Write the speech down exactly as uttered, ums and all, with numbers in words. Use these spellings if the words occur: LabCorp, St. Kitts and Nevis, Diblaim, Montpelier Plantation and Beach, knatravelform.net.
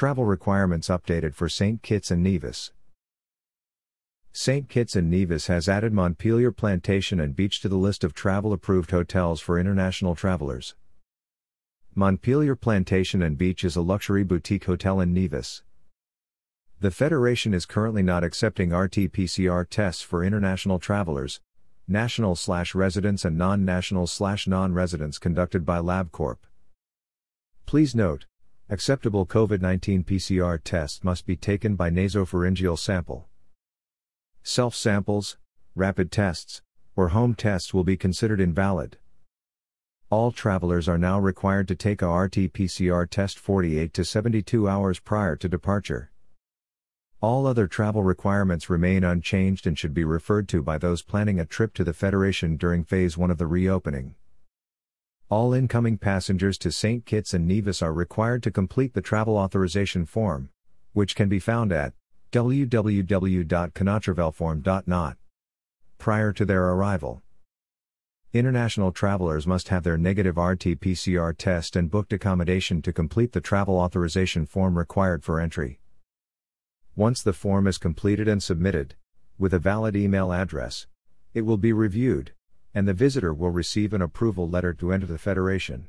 Travel requirements updated for Saint Kitts and Nevis. Saint Kitts and Nevis has added Montpelier Plantation and Beach to the list of travel-approved hotels for international travelers. Montpelier Plantation and Beach is a luxury boutique hotel in Nevis. The Federation is currently not accepting R T P C R tests for international travelers, national-slash-residents and non-national-slash-non-residents conducted by LabCorp. Please note, acceptable COVID nineteen P C R tests must be taken by nasopharyngeal sample. Self-samples, rapid tests, or home tests will be considered invalid. All travelers are now required to take a R T P C R test forty-eight to seventy-two hours prior to departure. All other travel requirements remain unchanged and should be referred to by those planning a trip to the Federation during Phase one of the reopening. All incoming passengers to Saint Kitts and Nevis are required to complete the travel authorization form, which can be found at w w w dot k n a travel form dot net, prior to their arrival. International travelers must have their negative R T P C R test and booked accommodation to complete the travel authorization form required for entry. Once the form is completed and submitted, with a valid email address, it will be reviewed, and the visitor will receive an approval letter to enter the Federation.